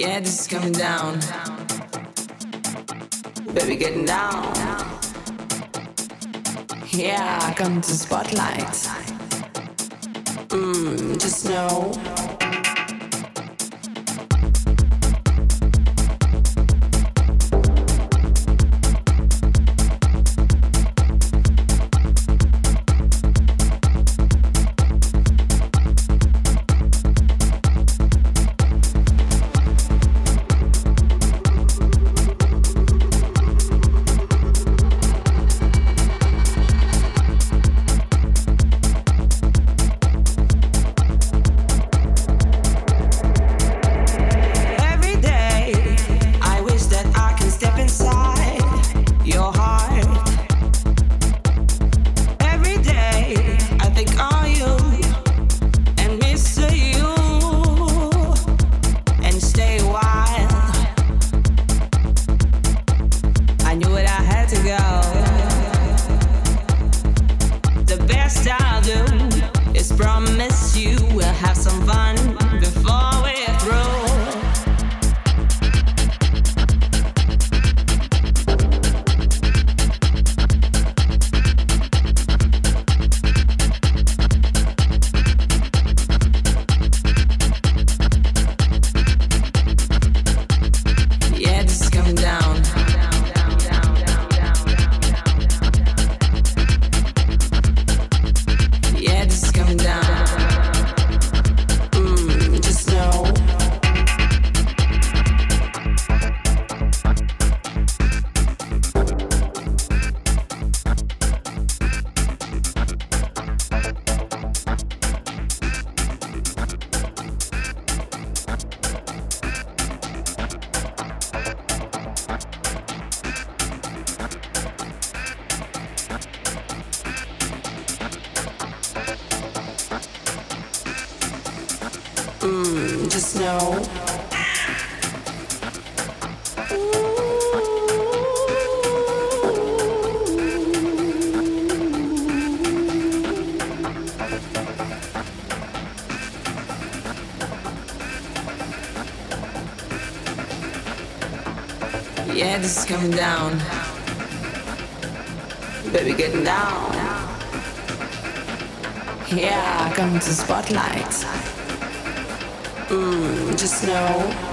Yeah, this is coming down. Baby, getting down. Yeah, I come to spotlight. Just know. Yeah, this is coming down. Baby, getting down. Yeah, coming to spotlight. Just know.